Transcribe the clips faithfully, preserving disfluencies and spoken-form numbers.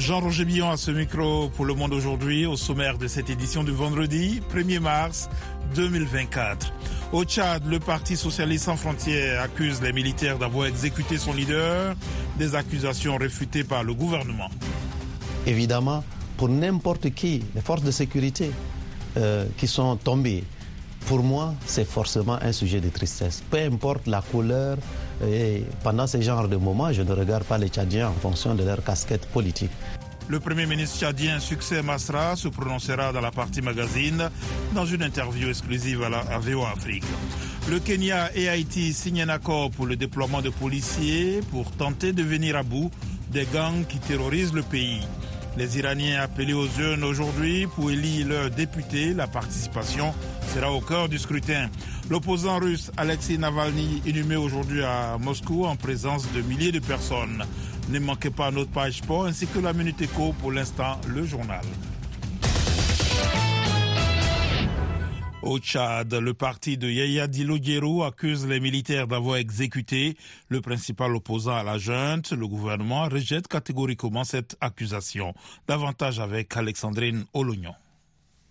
Jean-Roger Billon à ce micro pour Le Monde Aujourd'hui, au sommaire de cette édition du vendredi premier mars deux mille vingt-quatre. Au Tchad, le Parti Socialiste Sans Frontières accuse les militaires d'avoir exécuté son leader, des accusations réfutées par le gouvernement. Évidemment, pour n'importe qui, les forces de sécurité euh, qui sont tombées, pour moi, c'est forcément un sujet de tristesse. Peu importe la couleur, et pendant ce genre de moments, je ne regarde pas les Tchadiens en fonction de leur casquette politique. Le Premier ministre tchadien Succès Masra se prononcera dans la partie magazine dans une interview exclusive à la à V O A Afrique. Le Kenya et Haïti signent un accord pour le déploiement de policiers pour tenter de venir à bout des gangs qui terrorisent le pays. Les Iraniens appelés aux urnes aujourd'hui pour élire leurs députés. La participation sera au cœur du scrutin. L'opposant russe Alexei Navalny inhumé aujourd'hui à Moscou en présence de milliers de personnes. Ne manquez pas notre page sport ainsi que la Minute Éco, pour l'instant le journal. Au Tchad, le parti de Yaya Dillo accuse les militaires d'avoir exécuté le principal opposant à la junte. Le gouvernement rejette catégoriquement cette accusation. Davantage avec Alexandrine Olognon.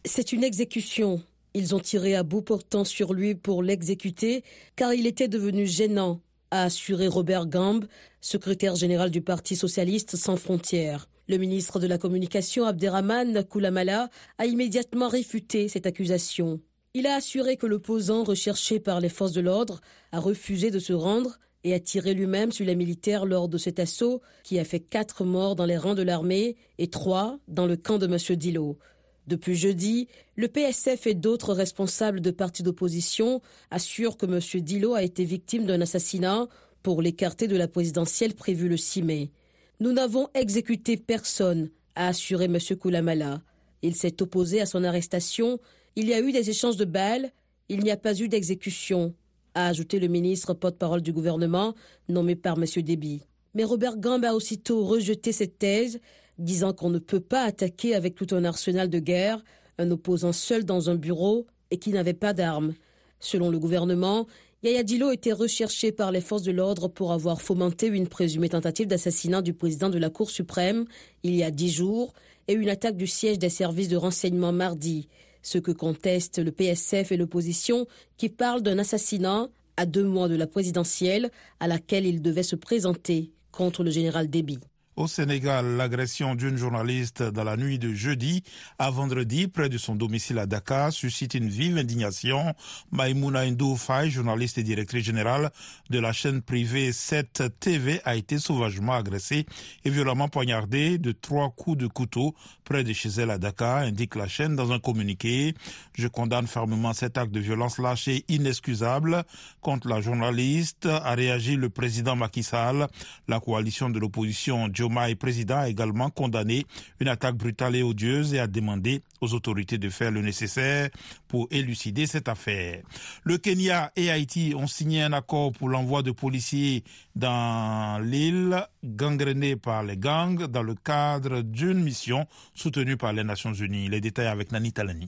C'est une exécution. Ils ont tiré à bout portant sur lui pour l'exécuter car il était devenu gênant, a assuré Robert Gamba, secrétaire général du Parti Socialiste Sans Frontières. Le ministre de la Communication, Abderaman Koulamallah, a immédiatement réfuté cette accusation. Il a assuré que l'opposant recherché par les forces de l'ordre a refusé de se rendre et a tiré lui-même sur les militaires lors de cet assaut qui a fait quatre morts dans les rangs de l'armée et trois dans le camp de M. Dillo. Depuis jeudi, le P S F et d'autres responsables de partis d'opposition assurent que M. Dillo a été victime d'un assassinat pour l'écarter de la présidentielle prévue le six mai. « Nous n'avons exécuté personne », a assuré M. Koulamallah. Il s'est opposé à son arrestation. Il y a eu des échanges de balles, il n'y a pas eu d'exécution, a ajouté le ministre porte-parole du gouvernement, nommé par M. Déby. Mais Robert Gamba a aussitôt rejeté cette thèse, disant qu'on ne peut pas attaquer avec tout un arsenal de guerre un opposant seul dans un bureau et qui n'avait pas d'armes. Selon le gouvernement, Yaya Dillo était recherché par les forces de l'ordre pour avoir fomenté une présumée tentative d'assassinat du président de la Cour suprême il y a dix jours et une attaque du siège des services de renseignement mardi. Ce que contestent le P S F et l'opposition qui parlent d'un assassinat à deux mois de la présidentielle à laquelle il devait se présenter contre le général Déby. Au Sénégal, l'agression d'une journaliste dans la nuit de jeudi à vendredi près de son domicile à Dakar suscite une vive indignation. Maïmouna Ndour Faye, journaliste et directrice générale de la chaîne privée sept T V, a été sauvagement agressée et violemment poignardée de trois coups de couteau près de chez elle à Dakar, indique la chaîne dans un communiqué. « Je condamne fermement cet acte de violence lâche et inexcusable contre la journaliste », a réagi le président Macky Sall. La coalition de l'opposition Joe Le président a également condamné une attaque brutale et odieuse et a demandé aux autorités de faire le nécessaire pour élucider cette affaire. Le Kenya et Haïti ont signé un accord pour l'envoi de policiers dans l'île gangrénée par les gangs dans le cadre d'une mission soutenue par les Nations Unies. Les détails avec Nani Talani.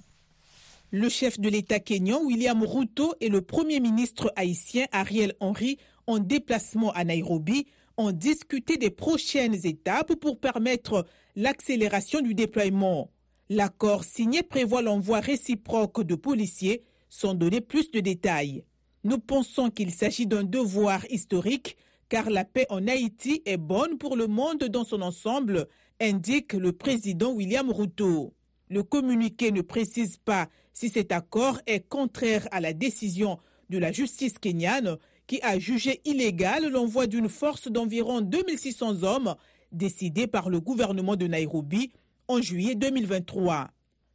Le chef de l'État kényan, William Ruto, et le premier ministre haïtien, Ariel Henry, en déplacement à Nairobi, ont discuté des prochaines étapes pour permettre l'accélération du déploiement. L'accord signé prévoit l'envoi réciproque de policiers sans donner plus de détails. Nous pensons qu'il s'agit d'un devoir historique car la paix en Haïti est bonne pour le monde dans son ensemble, indique le président William Ruto. Le communiqué ne précise pas si cet accord est contraire à la décision de la justice kényane qui a jugé illégal l'envoi d'une force d'environ deux mille six cents hommes décidée par le gouvernement de Nairobi en juillet deux mille vingt-trois.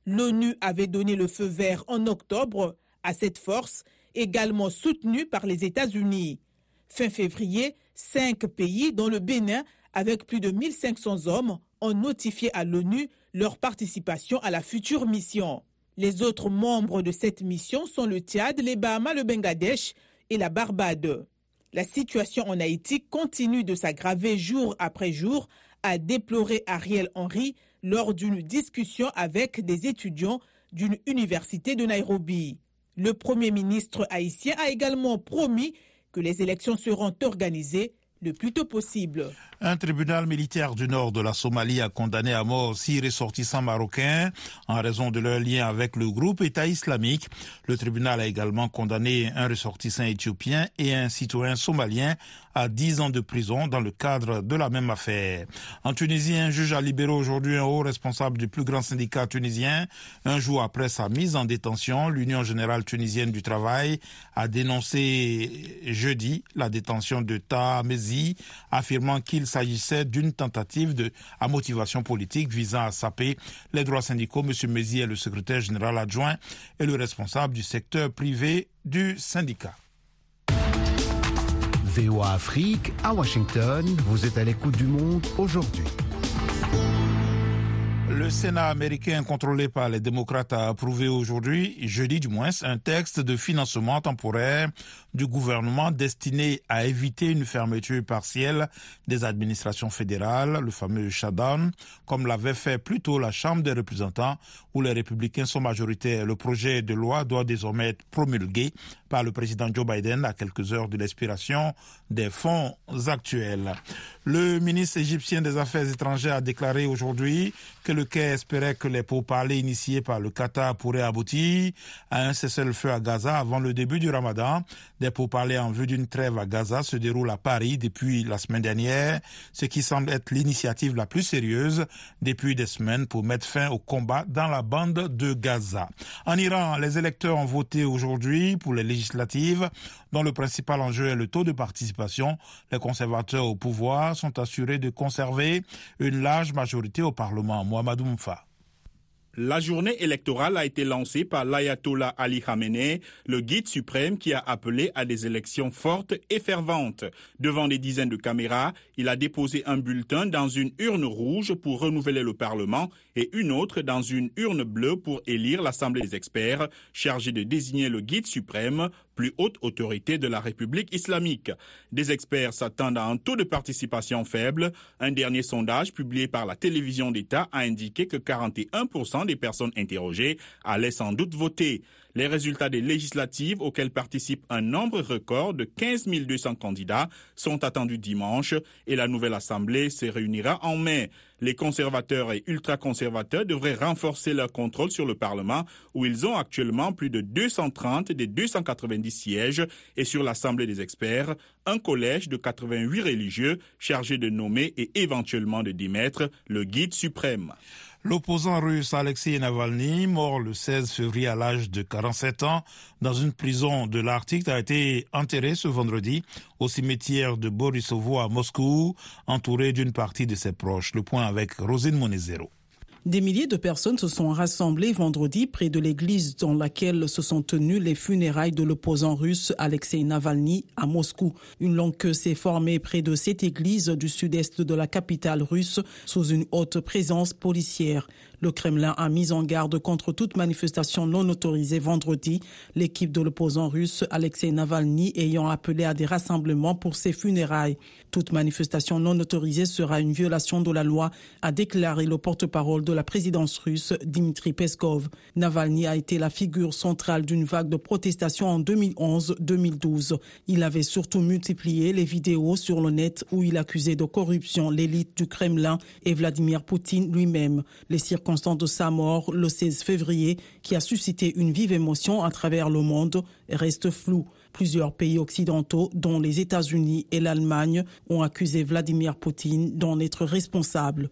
L'ONU avait donné le feu vert en octobre à cette force, également soutenue par les États-Unis. Fin février, cinq pays, dont le Bénin, avec plus de mille cinq cents hommes, ont notifié à l'ONU leur participation à la future mission. Les autres membres de cette mission sont le Tchad, les Bahamas, le Bangladesh et la Barbade. La situation en Haïti continue de s'aggraver jour après jour, a déploré Ariel Henry lors d'une discussion avec des étudiants d'une université de Nairobi. Le premier ministre haïtien a également promis que les élections seront organisées le plus tôt possible. Un tribunal militaire du nord de la Somalie a condamné à mort six ressortissants marocains en raison de leur lien avec le groupe État islamique. Le tribunal a également condamné un ressortissant éthiopien et un citoyen somalien à dix ans de prison dans le cadre de la même affaire. En Tunisie, un juge a libéré aujourd'hui un haut responsable du plus grand syndicat tunisien. Un jour après sa mise en détention, l'Union générale tunisienne du travail a dénoncé jeudi la détention de Taha Mézi, affirmant qu'il s'agissait d'une tentative de, à motivation politique visant à saper les droits syndicaux. M. Mézi est le secrétaire général adjoint et le responsable du secteur privé du syndicat. V O A Afrique, à Washington, vous êtes à l'écoute du Monde aujourd'hui. Le Sénat américain, contrôlé par les démocrates, a approuvé aujourd'hui, jeudi du moins, un texte de financement temporaire du gouvernement destiné à éviter une fermeture partielle des administrations fédérales, le fameux shutdown, comme l'avait fait plus tôt la Chambre des représentants, où les républicains sont majoritaires. Le projet de loi doit désormais être promulgué par le président Joe Biden à quelques heures de l'expiration des fonds actuels. Le ministre égyptien des Affaires étrangères a déclaré aujourd'hui que le Caire espérait que les pourparlers initiés par le Qatar pourraient aboutir à un cessez-le-feu à Gaza avant le début du Ramadan. Des pourparlers en vue d'une trêve à Gaza se déroulent à Paris depuis la semaine dernière, ce qui semble être l'initiative la plus sérieuse depuis des semaines pour mettre fin au combat dans la bande de Gaza. En Iran, les électeurs ont voté aujourd'hui pour les législatives, dont le principal enjeu est le taux de participation. Les conservateurs au pouvoir sont assurés de conserver une large majorité au Parlement. Mohammed Madounfa. La journée électorale a été lancée par l'ayatollah Ali Khamenei, le guide suprême qui a appelé à des élections fortes et ferventes. Devant des dizaines de caméras, il a déposé un bulletin dans une urne rouge pour renouveler le Parlement et une autre dans une urne bleue pour élire l'Assemblée des experts, chargée de désigner le guide suprême, plus haute autorité de la République islamique. Des experts s'attendent à un taux de participation faible. Un dernier sondage publié par la télévision d'État a indiqué que quarante et un pour cent des personnes interrogées allaient sans doute voter. Les résultats des législatives, auxquelles participe un nombre record de quinze mille deux cents candidats, sont attendus dimanche et la nouvelle Assemblée se réunira en mai. Les conservateurs et ultra-conservateurs devraient renforcer leur contrôle sur le Parlement, où ils ont actuellement plus de deux cent trente des deux cent quatre-vingt-dix sièges, et sur l'Assemblée des experts, un collège de quatre-vingt-huit religieux chargé de nommer et éventuellement de démettre le guide suprême. L'opposant russe Alexei Navalny, mort le seize février à l'âge de quarante-sept ans dans une prison de l'Arctique, a été enterré ce vendredi au cimetière de Borissovo à Moscou, entouré d'une partie de ses proches. Le point avec Rosine Monizero. Des milliers de personnes se sont rassemblées vendredi près de l'église dans laquelle se sont tenues les funérailles de l'opposant russe Alexei Navalny à Moscou. Une longue queue s'est formée près de cette église du sud-est de la capitale russe sous une haute présence policière. Le Kremlin a mis en garde contre toute manifestation non autorisée vendredi. L'équipe de l'opposant russe Alexei Navalny ayant appelé à des rassemblements pour ses funérailles. Toute manifestation non autorisée sera une violation de la loi, a déclaré le porte-parole de la présidence russe Dmitri Peskov. Navalny a été la figure centrale d'une vague de protestations en deux mille onze deux mille douze. Il avait surtout multiplié les vidéos sur le net où il accusait de corruption l'élite du Kremlin et Vladimir Poutine lui-même. Les circonstances de sa mort le seize février, qui a suscité une vive émotion à travers le monde, restent floues. Plusieurs pays occidentaux, dont les États-Unis et l'Allemagne, ont accusé Vladimir Poutine d'en être responsable.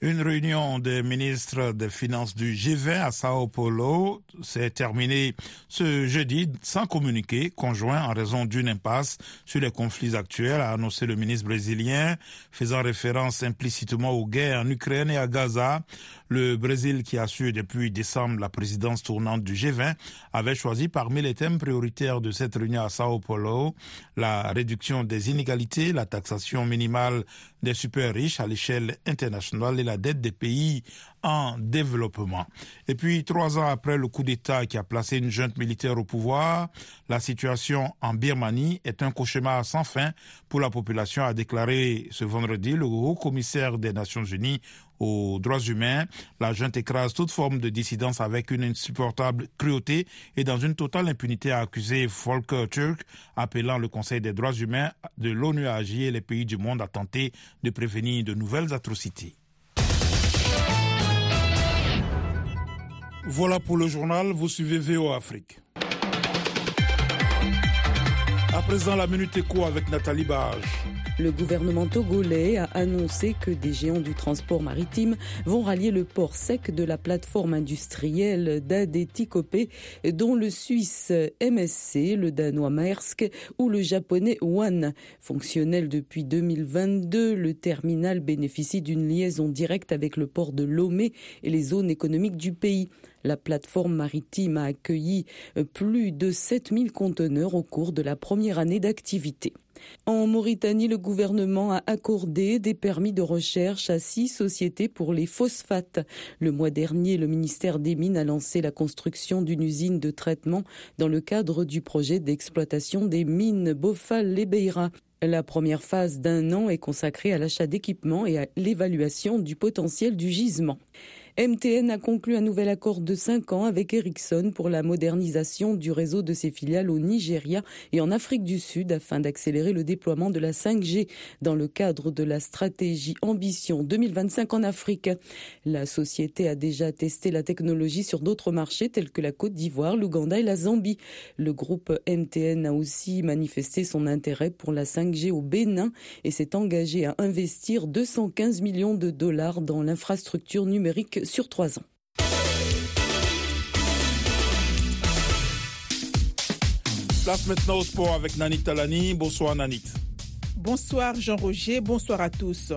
Une réunion des ministres des Finances du G vingt à Sao Paulo s'est terminée ce jeudi sans communiqué conjoint en raison d'une impasse sur les conflits actuels, a annoncé le ministre brésilien, faisant référence implicitement aux guerres en Ukraine et à Gaza. Le Brésil, qui assure depuis décembre la présidence tournante du G vingt, avait choisi parmi les thèmes prioritaires de cette réunion à Sao Paulo la réduction des inégalités, la taxation minimale des super riches à l'échelle internationale et la dette des pays en développement. Et puis, trois ans après le coup d'État qui a placé une junte militaire au pouvoir, la situation en Birmanie est un cauchemar sans fin pour la population, a déclaré ce vendredi le haut-commissaire des Nations Unies aux droits humains. La junte écrase toute forme de dissidence avec une insupportable cruauté et dans une totale impunité, a accusé Volker Türk, appelant le Conseil des droits humains de l'ONU à agir et les pays du monde à tenter de prévenir de nouvelles atrocités. Voilà pour le journal, vous suivez V O A Afrique. À présent, la Minute Éco avec Nathalie Barge. Le gouvernement togolais a annoncé que des géants du transport maritime vont rallier le port sec de la plateforme industrielle d'Adetikopé, dont le Suisse M S C, le Danois Maersk ou le Japonais One. Fonctionnel depuis deux mille vingt-deux, le terminal bénéficie d'une liaison directe avec le port de Lomé et les zones économiques du pays. La plateforme maritime a accueilli plus de sept mille conteneurs au cours de la première année d'activité. En Mauritanie, le gouvernement a accordé des permis de recherche à six sociétés pour les phosphates. Le mois dernier, le ministère des Mines a lancé la construction d'une usine de traitement dans le cadre du projet d'exploitation des mines Bofal-Lébeira. La première phase d'un an est consacrée à l'achat d'équipements et à l'évaluation du potentiel du gisement. M T N a conclu un nouvel accord de cinq ans avec Ericsson pour la modernisation du réseau de ses filiales au Nigeria et en Afrique du Sud afin d'accélérer le déploiement de la cinq G dans le cadre de la stratégie Ambition deux mille vingt-cinq en Afrique. La société a déjà testé la technologie sur d'autres marchés tels que la Côte d'Ivoire, l'Ouganda et la Zambie. Le groupe M T N a aussi manifesté son intérêt pour la cinq G au Bénin et s'est engagé à investir deux cent quinze millions de dollars dans l'infrastructure numérique sur trois ans. Place maintenant au sport avec Nanit Talani. Bonsoir Nanit. Bonsoir Jean-Roger, bonsoir à tous.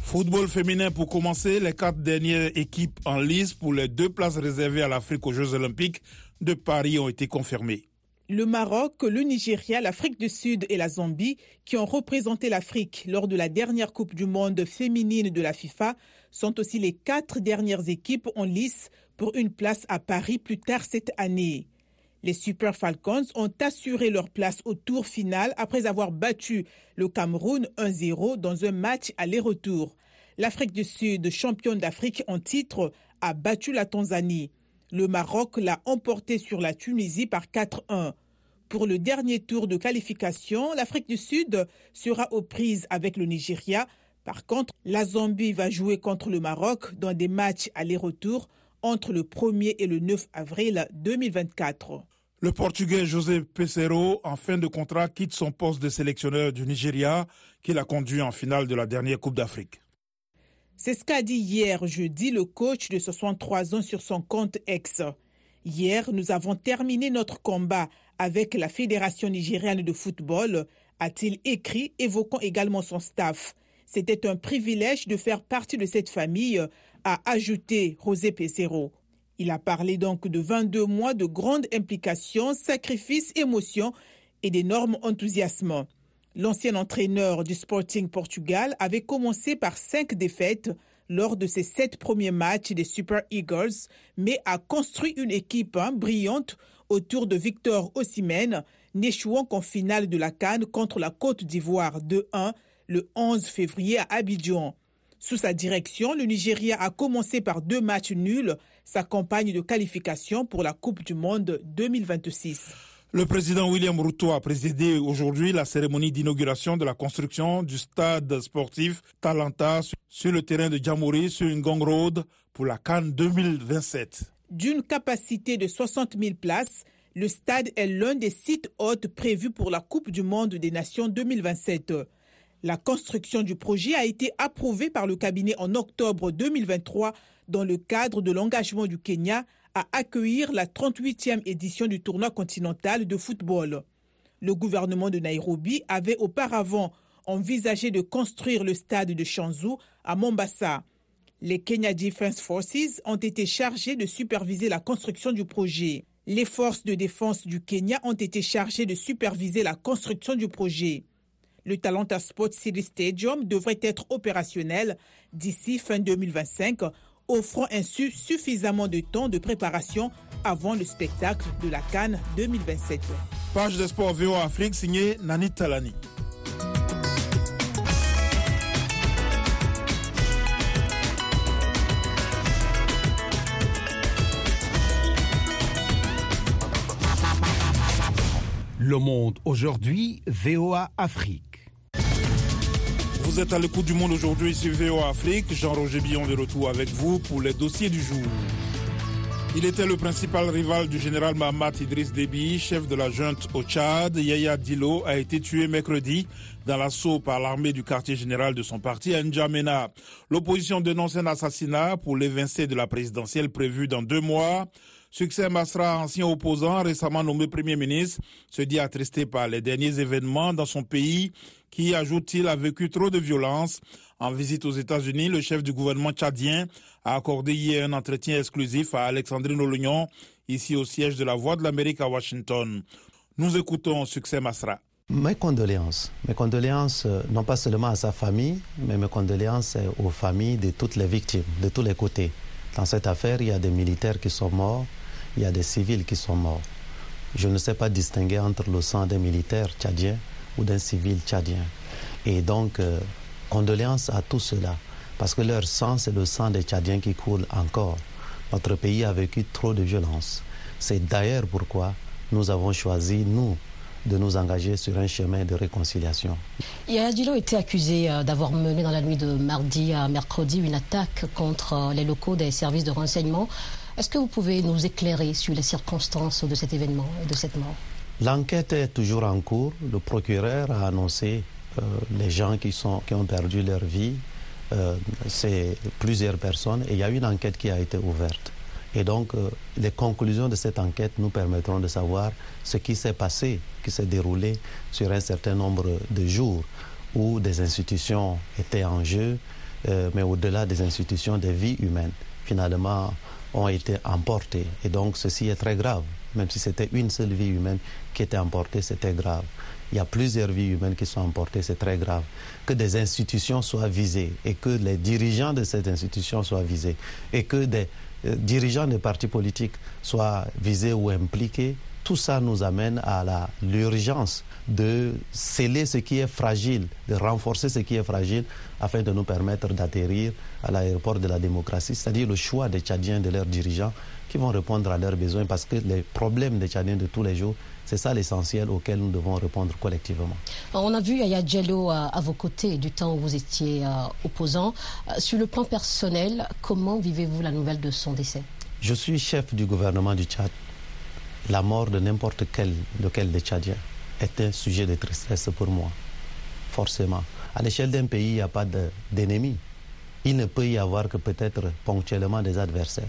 Football féminin pour commencer, les quatre dernières équipes en lice pour les deux places réservées à l'Afrique aux Jeux Olympiques de Paris ont été confirmées. Le Maroc, le Nigeria, l'Afrique du Sud et la Zambie, qui ont représenté l'Afrique lors de la dernière Coupe du Monde féminine de la FIFA, sont aussi les quatre dernières équipes en lice pour une place à Paris plus tard cette année. Les Super Falcons ont assuré leur place au tour final après avoir battu le Cameroun un zéro dans un match aller-retour. L'Afrique du Sud, championne d'Afrique en titre, a battu la Tanzanie. Le Maroc l'a emporté sur la Tunisie par quatre un. Pour le dernier tour de qualification, l'Afrique du Sud sera aux prises avec le Nigeria. Par contre, la Zambie va jouer contre le Maroc dans des matchs aller-retour entre le premier et le neuf avril deux mille vingt-quatre. Le Portugais José Peseiro, en fin de contrat, quitte son poste de sélectionneur du Nigeria qui l'a conduit en finale de la dernière Coupe d'Afrique. C'est ce qu'a dit hier jeudi le coach de soixante-trois ans sur son compte X. Hier, nous avons terminé notre combat avec la Fédération nigériane de football, a-t-il écrit, évoquant également son staff. C'était un privilège de faire partie de cette famille, a ajouté José Peseiro. Il a parlé donc de vingt-deux mois de grande implication, sacrifices, émotions et d'énormes enthousiasmes. L'ancien entraîneur du Sporting Portugal avait commencé par cinq défaites lors de ses sept premiers matchs des Super Eagles, mais a construit une équipe hein, brillante autour de Victor Osimhen, n'échouant qu'en finale de la CAN contre la Côte d'Ivoire deux un le onze février à Abidjan. Sous sa direction, le Nigeria a commencé par deux matchs nuls, sa campagne de qualification pour la Coupe du Monde deux mille vingt-six. Le président William Ruto a présidé aujourd'hui la cérémonie d'inauguration de la construction du stade sportif Talanta sur le terrain de Djamouri, sur Ngong Road, pour la CAN deux mille vingt-sept. D'une capacité de soixante mille places, le stade est l'un des sites hôtes prévus pour la Coupe du Monde des Nations deux mille vingt-sept. La construction du projet a été approuvée par le cabinet en octobre deux mille vingt-trois dans le cadre de l'engagement du Kenya à accueillir la trente-huitième édition du tournoi continental de football. Le gouvernement de Nairobi avait auparavant envisagé de construire le stade de Shanzu à Mombasa. Les Kenya Defense Forces ont été chargés de superviser la construction du projet. Les forces de défense du Kenya ont été chargées de superviser la construction du projet. Le Talenta Sport City Stadium devrait être opérationnel d'ici fin deux mille vingt-cinq, offrant ainsi suffisamment de temps de préparation avant le spectacle de la CAN deux mille vingt-sept. Page de sport V O A Afrique, signée Nani Talani. Le Monde Aujourd'hui, V O A Afrique. Vous êtes à l'écoute du Monde Aujourd'hui sur V O A Afrique. Jean-Roger Billon de retour avec vous pour les dossiers du jour. Il était le principal rival du général Mahamat Idriss Déby, chef de la junte au Tchad. Yaya Dillo a été tué mercredi dans l'assaut par l'armée du quartier général de son parti à N'Djamena. L'opposition dénonce un assassinat pour l'évincé de la présidentielle prévue dans deux mois. Succès Masra, ancien opposant, récemment nommé Premier ministre, se dit attristé par les derniers événements dans son pays qui, ajoute-t-il, a vécu trop de violence. En visite aux États-Unis, le chef du gouvernement tchadien a accordé hier un entretien exclusif à Alexandrine Olognon, ici au siège de la Voix de l'Amérique à Washington. Nous écoutons Succès Masra. Mes condoléances, mes condoléances non pas seulement à sa famille, mais mes condoléances aux familles de toutes les victimes, de tous les côtés. Dans cette affaire, il y a des militaires qui sont morts, il y a des civils qui sont morts. Je ne sais pas distinguer entre le sang d'un militaire tchadien ou d'un civil tchadien. Et donc, euh, condoléances à tous ceux-là, parce que leur sang, c'est le sang des Tchadiens qui coule encore. Notre pays a vécu trop de violence. C'est d'ailleurs pourquoi nous avons choisi, nous, de nous engager sur un chemin de réconciliation. Yaya Dillo était accusé d'avoir mené dans la nuit de mardi à mercredi une attaque contre les locaux des services de renseignement. Est-ce que vous pouvez nous éclairer sur les circonstances de cet événement et de cette mort? L'enquête est toujours en cours. Le procureur a annoncé euh, les gens qui, sont, qui ont perdu leur vie. Euh, c'est plusieurs personnes. Et il y a une enquête qui a été ouverte. Et donc, euh, les conclusions de cette enquête nous permettront de savoir ce qui s'est passé, qui s'est déroulé sur un certain nombre de jours où des institutions étaient en jeu, euh, mais au-delà des institutions, des vies humaines, finalement, ont été emportées. Et donc, ceci est très grave. Même si c'était une seule vie humaine qui était emportée, c'était grave. Il y a plusieurs vies humaines qui sont emportées, c'est très grave. Que des institutions soient visées et que les dirigeants de ces institutions soient visés et que des dirigeants des partis politiques soient visés ou impliqués, tout ça nous amène à la, l'urgence de sceller ce qui est fragile, de renforcer ce qui est fragile afin de nous permettre d'atterrir à l'aéroport de la démocratie, c'est-à-dire le choix des Tchadiens, de leurs dirigeants qui vont répondre à leurs besoins parce que les problèmes des Tchadiens de tous les jours, c'est ça l'essentiel auquel nous devons répondre collectivement. On a vu Yaya Dillo à, à vos côtés du temps où vous étiez euh, opposant. Sur le plan personnel, comment vivez-vous la nouvelle de son décès? Je suis chef du gouvernement du Tchad. La mort de n'importe quel, de quel des Tchadiens est un sujet de tristesse pour moi, forcément. À l'échelle d'un pays, il n'y a pas de, d'ennemis. Il ne peut y avoir que peut-être ponctuellement des adversaires.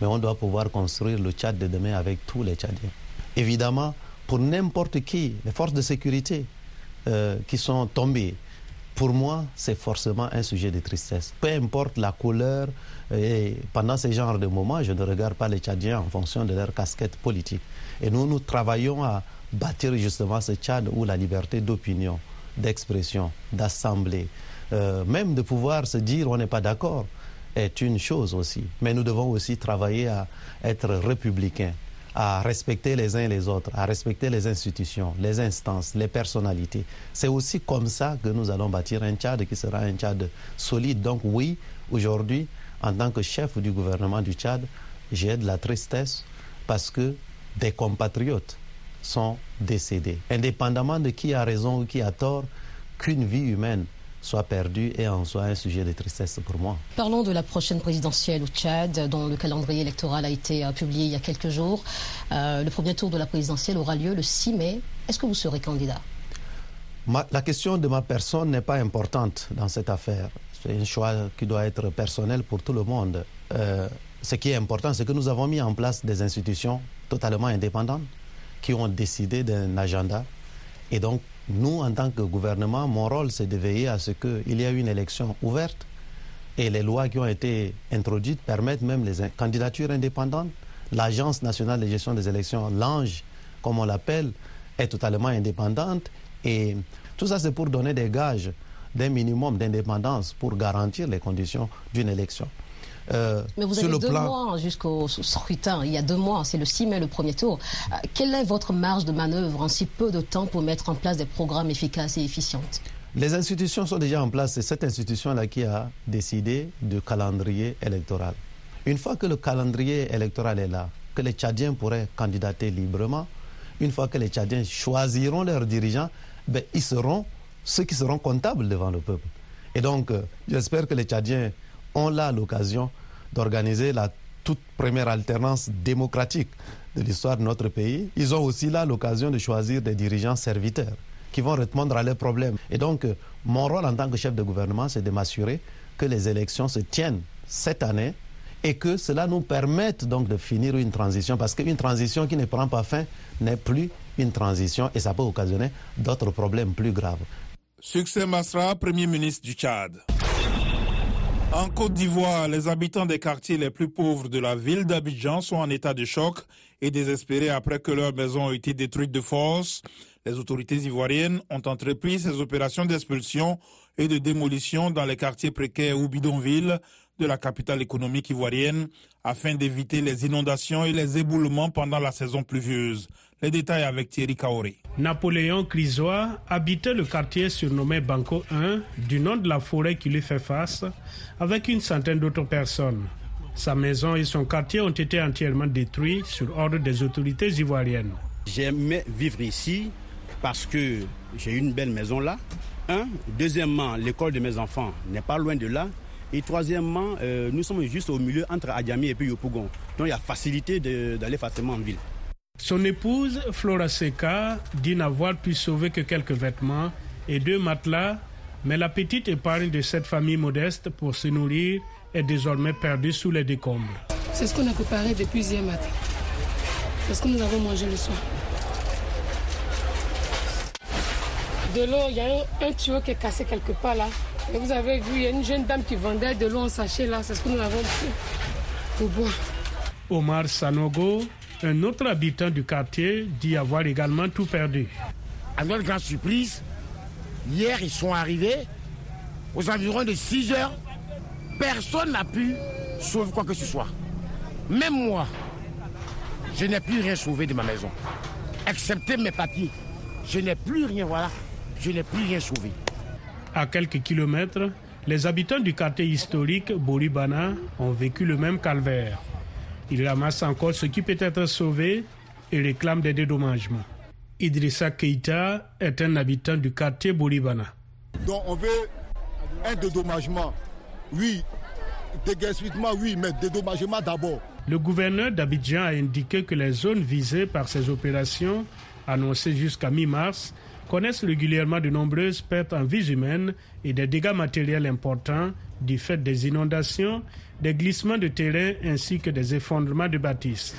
Mais on doit pouvoir construire le Tchad de demain avec tous les Tchadiens. Évidemment, pour n'importe qui, les forces de sécurité euh, qui sont tombées, pour moi, c'est forcément un sujet de tristesse. Peu importe la couleur, et pendant ce genre de moments, je ne regarde pas les Tchadiens en fonction de leur casquette politique. Et nous, nous travaillons à bâtir justement ce Tchad où la liberté d'opinion, d'expression, d'assemblée, euh, même de pouvoir se dire on n'est pas d'accord, est une chose aussi. Mais nous devons aussi travailler à être républicains, à respecter les uns et les autres, à respecter les institutions, les instances, les personnalités. C'est aussi comme ça que nous allons bâtir un Tchad qui sera un Tchad solide. Donc oui, aujourd'hui, en tant que chef du gouvernement du Tchad, j'ai de la tristesse parce que des compatriotes sont décédés. Indépendamment de qui a raison ou qui a tort, qu'une vie humaine soit perdu et en soit un sujet de tristesse pour moi. Parlons de la prochaine présidentielle au Tchad, dont le calendrier électoral a été uh, publié il y a quelques jours. Euh, le premier tour de la présidentielle aura lieu le six mai. Est-ce que vous serez candidat? ma, La question de ma personne n'est pas importante dans cette affaire. C'est un choix qui doit être personnel pour tout le monde. Euh, ce qui est important, c'est que nous avons mis en place des institutions totalement indépendantes qui ont décidé d'un agenda. Et donc, nous, en tant que gouvernement, mon rôle, c'est de veiller à ce qu'il y ait une élection ouverte et les lois qui ont été introduites permettent même les in- candidatures indépendantes. L'Agence nationale de gestion des élections, l'ANGE, comme on l'appelle, est totalement indépendante Et tout ça, c'est pour donner des gages d'un minimum d'indépendance pour garantir les conditions d'une élection. Euh, Mais vous avez deux plan... mois jusqu'au scrutin, il y a deux mois, c'est le six mai, le premier tour. Euh, quelle est votre marge de manœuvre en si peu de temps pour mettre en place des programmes efficaces et efficients? Les institutions sont déjà en place, c'est cette institution-là qui a décidé du calendrier électoral. Une fois que le calendrier électoral est là, que les Tchadiens pourraient candidater librement, une fois que les Tchadiens choisiront leurs dirigeants, ben, ils seront ceux qui seront comptables devant le peuple. Et donc, euh, j'espère que les Tchadiens ont là l'occasion d'organiser la toute première alternance démocratique de l'histoire de notre pays. Ils ont aussi là l'occasion de choisir des dirigeants serviteurs qui vont répondre à leurs problèmes. Et donc, mon rôle en tant que chef de gouvernement, c'est de m'assurer que les élections se tiennent cette année et que cela nous permette donc de finir une transition, parce qu'une transition qui ne prend pas fin n'est plus une transition et ça peut occasionner d'autres problèmes plus graves. Succès Masra, Premier ministre du Tchad. En Côte d'Ivoire, les habitants des quartiers les plus pauvres de la ville d'Abidjan sont en état de choc et désespérés après que leurs maisons ont été détruites de force. Les autorités ivoiriennes ont entrepris ces opérations d'expulsion et de démolition dans les quartiers précaires ou bidonvilles de la capitale économique ivoirienne afin d'éviter les inondations et les éboulements pendant la saison pluvieuse. Les détails avec Thierry Kaori. Napoléon Crisois habitait le quartier surnommé Banco un, du nom de la forêt qui lui fait face, avec une centaine d'autres personnes. Sa maison et son quartier ont été entièrement détruits sur ordre des autorités ivoiriennes. J'aimais vivre ici parce que j'ai une belle maison là. Un, deuxièmement, l'école de mes enfants n'est pas loin de là. Et troisièmement, euh, nous sommes juste au milieu entre Adjamé et puis Yopougon. Donc il y a facilité d'aller facilement en ville. Son épouse, Flora Seka, dit n'avoir pu sauver que quelques vêtements et deux matelas, mais la petite épargne de cette famille modeste pour se nourrir est désormais perdue sous les décombres. C'est ce qu'on a préparé depuis hier matin. C'est ce que nous avons mangé le soir. De l'eau, il y a un, un tuyau qui est cassé quelque part là. Et vous avez vu, il y a une jeune dame qui vendait de l'eau en sachet là, c'est ce que nous avons pris pour boire. Omar Sanogo, un autre habitant du quartier, dit avoir également tout perdu. À notre grande surprise, hier ils sont arrivés, aux environs de six heures, personne n'a pu sauver quoi que ce soit. Même moi, je n'ai plus rien sauvé de ma maison, excepté mes papiers. Je n'ai plus rien, voilà, je n'ai plus rien sauvé. À quelques kilomètres, les habitants du quartier historique Bolibana ont vécu le même calvaire. Ils ramassent encore ce qui peut être sauvé et réclament des dédommagements. Idrissa Keïta est un habitant du quartier Bolibana. Donc on veut un dédommagement, oui, déguerpissement, oui, mais dédommagement d'abord. Le gouverneur d'Abidjan a indiqué que les zones visées par ces opérations, annoncées jusqu'à mi-mars, connaissent régulièrement de nombreuses pertes en vies humaines et des dégâts matériels importants du fait des inondations, des glissements de terrain ainsi que des effondrements de bâtisses.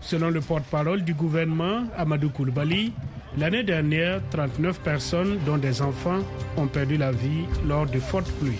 Selon le porte-parole du gouvernement, Amadou Koulibaly, l'année dernière, trente-neuf personnes, dont des enfants, ont perdu la vie lors de fortes pluies.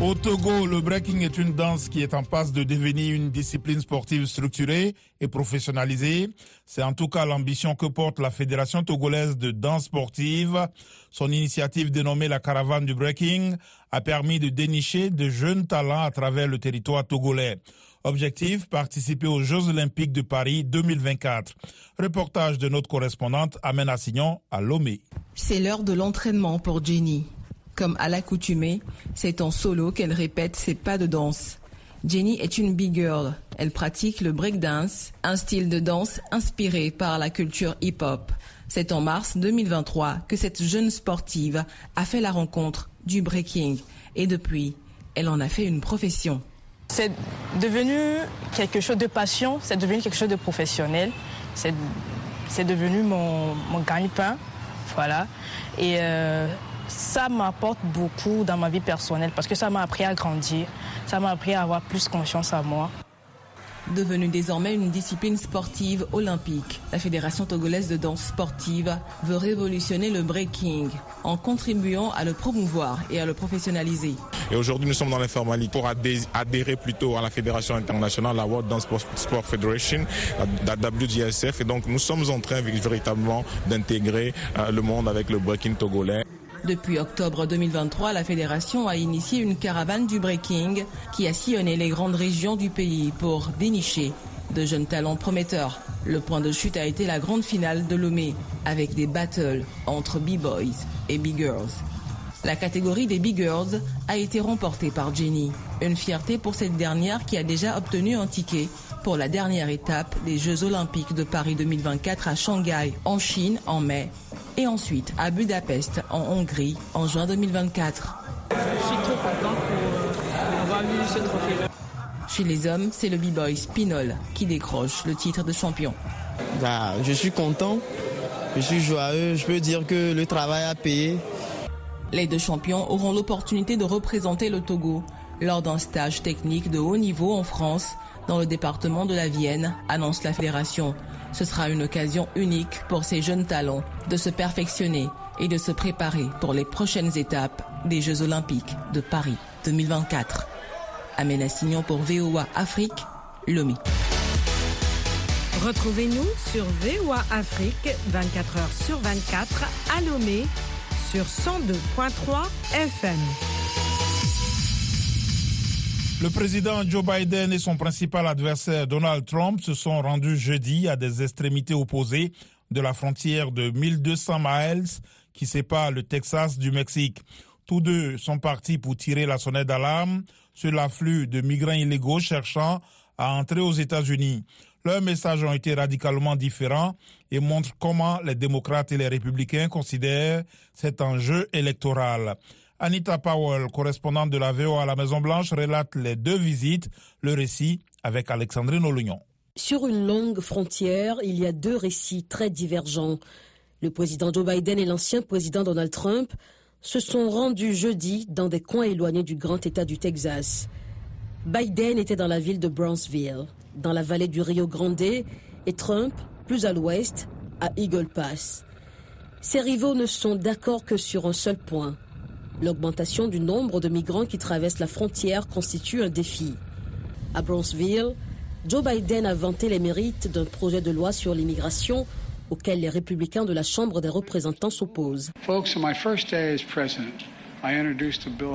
Au Togo, le breaking est une danse qui est en passe de devenir une discipline sportive structurée et professionnalisée. C'est en tout cas l'ambition que porte la Fédération togolaise de danse sportive. Son initiative dénommée la caravane du breaking a permis de dénicher de jeunes talents à travers le territoire togolais. Objectif, participer aux Jeux Olympiques de Paris deux mille vingt-quatre. Reportage de notre correspondante Amen Assignon à Lomé. C'est l'heure de l'entraînement pour Jenny. Comme à l'accoutumée, c'est en solo qu'elle répète ses pas de danse. Jenny est une big girl. Elle pratique le breakdance, un style de danse inspiré par la culture hip-hop. C'est en mars deux mille vingt-trois que cette jeune sportive a fait la rencontre du breaking. Et depuis, elle en a fait une profession. C'est devenu quelque chose de passion, c'est devenu quelque chose de professionnel. C'est, c'est devenu mon, mon gagne-pain. Voilà. Et... Euh, Ça m'apporte beaucoup dans ma vie personnelle parce que ça m'a appris à grandir, ça m'a appris à avoir plus confiance en moi. devenue désormais une discipline sportive olympique. La Fédération togolaise de danse sportive veut révolutionner le breaking en contribuant à le promouvoir et à le professionnaliser. Et aujourd'hui, nous sommes dans l'informalité pour adhérer plutôt à la Fédération internationale, la World Dance Sport Federation, la W D S F. Et donc, nous sommes en train véritablement d'intégrer le monde avec le breaking togolais. Depuis octobre deux mille vingt-trois, la Fédération a initié une caravane du breaking qui a sillonné les grandes régions du pays pour dénicher de jeunes talents prometteurs. Le point de chute a été la grande finale de Lomé avec des battles entre B-Boys et B-Girls. La catégorie des B-Girls a été remportée par Jenny. Une fierté pour cette dernière qui a déjà obtenu un ticket pour la dernière étape des Jeux Olympiques de Paris deux mille vingt-quatre à Shanghai, en Chine, en mai. Et ensuite à Budapest, en Hongrie, en juin deux mille vingt-quatre. Je suis trop contente pour avoir eu ce trophée-là. Chez les hommes, c'est le b-boy Spinol qui décroche le titre de champion. Bah, je suis content, je suis joyeux, je peux dire que le travail a payé. Les deux champions auront l'opportunité de représenter le Togo lors d'un stage technique de haut niveau en France, dans le département de la Vienne, annonce la fédération. Ce sera une occasion unique pour ces jeunes talents de se perfectionner et de se préparer pour les prochaines étapes des Jeux Olympiques de Paris deux mille vingt-quatre. Amélie Signon pour V O A Afrique, Lomé. Retrouvez-nous sur V O A Afrique, vingt-quatre heures sur vingt-quatre, à Lomé, sur cent deux virgule trois F M. Le président Joe Biden et son principal adversaire Donald Trump se sont rendus jeudi à des extrémités opposées de la frontière de mille deux cents miles qui sépare le Texas du Mexique. Tous deux sont partis pour tirer la sonnette d'alarme sur l'afflux de migrants illégaux cherchant à entrer aux États-Unis. Leurs messages ont été radicalement différents et montrent comment les démocrates et les républicains considèrent cet enjeu électoral. Anita Powell, correspondante de la V O A à la Maison-Blanche, relate les deux visites, le récit avec Alexandrine Olognon. Sur une longue frontière, il y a deux récits très divergents. Le président Joe Biden et l'ancien président Donald Trump se sont rendus jeudi dans des coins éloignés du grand État du Texas. Biden était dans la ville de Brownsville, dans la vallée du Rio Grande, et Trump, plus à l'ouest, à Eagle Pass. Ces rivaux ne sont d'accord que sur un seul point. L'augmentation du nombre de migrants qui traversent la frontière constitue un défi. À Brownsville, Joe Biden a vanté les mérites d'un projet de loi sur l'immigration auquel les républicains de la Chambre des représentants s'opposent.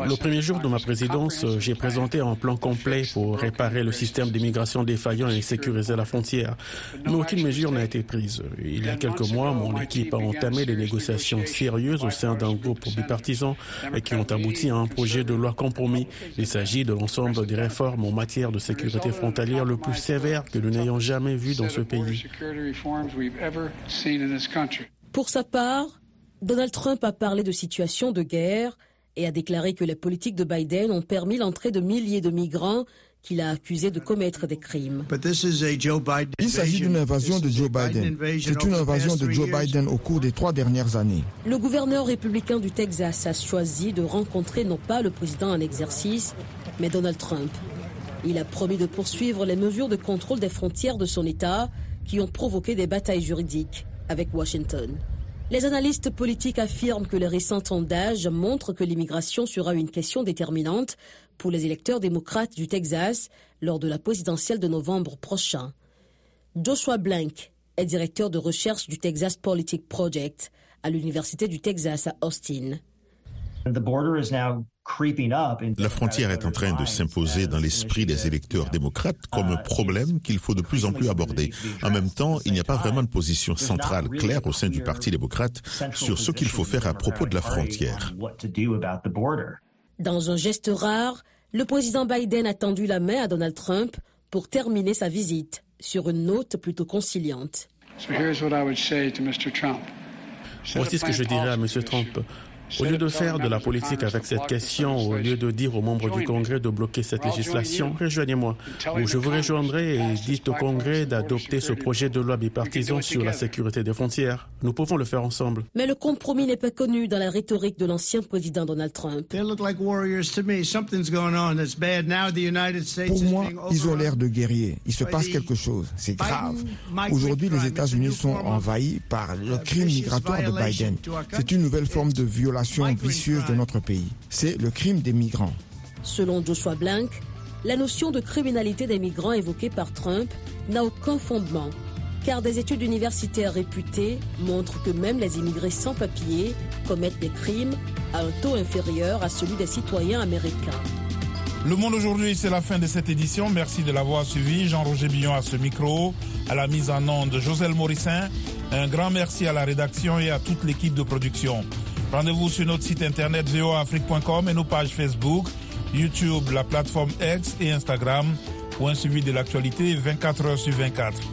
Le premier jour de ma présidence, j'ai présenté un plan complet pour réparer le système d'immigration défaillant et sécuriser la frontière. Mais aucune mesure n'a été prise. Il y a quelques mois, mon équipe a entamé des négociations sérieuses au sein d'un groupe bipartisan qui ont abouti à un projet de loi compromis. Il s'agit de l'ensemble des réformes en matière de sécurité frontalière le plus sévère que nous n'ayons jamais vu dans ce pays. Pour sa part, Donald Trump a parlé de situation de guerre et a déclaré que les politiques de Biden ont permis l'entrée de milliers de migrants qu'il a accusés de commettre des crimes. Il s'agit d'une invasion de Joe Biden. C'est une invasion de Joe Biden au cours des trois dernières années. Le gouverneur républicain du Texas a choisi de rencontrer non pas le président en exercice, mais Donald Trump. Il a promis de poursuivre les mesures de contrôle des frontières de son État qui ont provoqué des batailles juridiques avec Washington. Les analystes politiques affirment que les récents sondages montrent que l'immigration sera une question déterminante pour les électeurs démocrates du Texas lors de la présidentielle de novembre prochain. Joshua Blank est directeur de recherche du Texas Politics Project à l'Université du Texas à Austin. La frontière est en train de s'imposer dans l'esprit des électeurs démocrates comme un problème qu'il faut de plus en plus aborder. En même temps, il n'y a pas vraiment de position centrale claire au sein du Parti démocrate sur ce qu'il faut faire à propos de la frontière. Dans un geste rare, le président Biden a tendu la main à Donald Trump pour terminer sa visite sur une note plutôt conciliante. Voici ce que je dirais à M. Trump. Au lieu de faire de la politique avec cette question, au lieu de dire aux membres du Congrès de bloquer cette législation, rejoignez-moi, où je vous rejoindrai et dites au Congrès d'adopter ce projet de loi bipartisan sur la sécurité des frontières. Nous pouvons le faire ensemble. Mais le compromis n'est pas connu dans la rhétorique de l'ancien président Donald Trump. Pour moi, ils ont l'air de guerriers. Il se passe quelque chose. C'est grave. Aujourd'hui, les États-Unis sont envahis par le crime migratoire de Biden. C'est une nouvelle forme de violence. Violation vicieuse de notre pays. C'est le crime des migrants. Selon Joshua Blank, la notion de criminalité des migrants évoquée par Trump n'a aucun fondement, car des études universitaires réputées montrent que même les immigrés sans papiers commettent des crimes à un taux inférieur à celui des citoyens américains. Le Monde Aujourd'hui, c'est la fin de cette édition. Merci de l'avoir suivi. Jean-Roger Billon à ce micro, à la mise en onde de José Morissin. Un grand merci à la rédaction et à toute l'équipe de production. Rendez-vous sur notre site internet v o a afrique point com et nos pages Facebook, YouTube, la plateforme X et Instagram pour un suivi de l'actualité vingt-quatre heures sur vingt-quatre.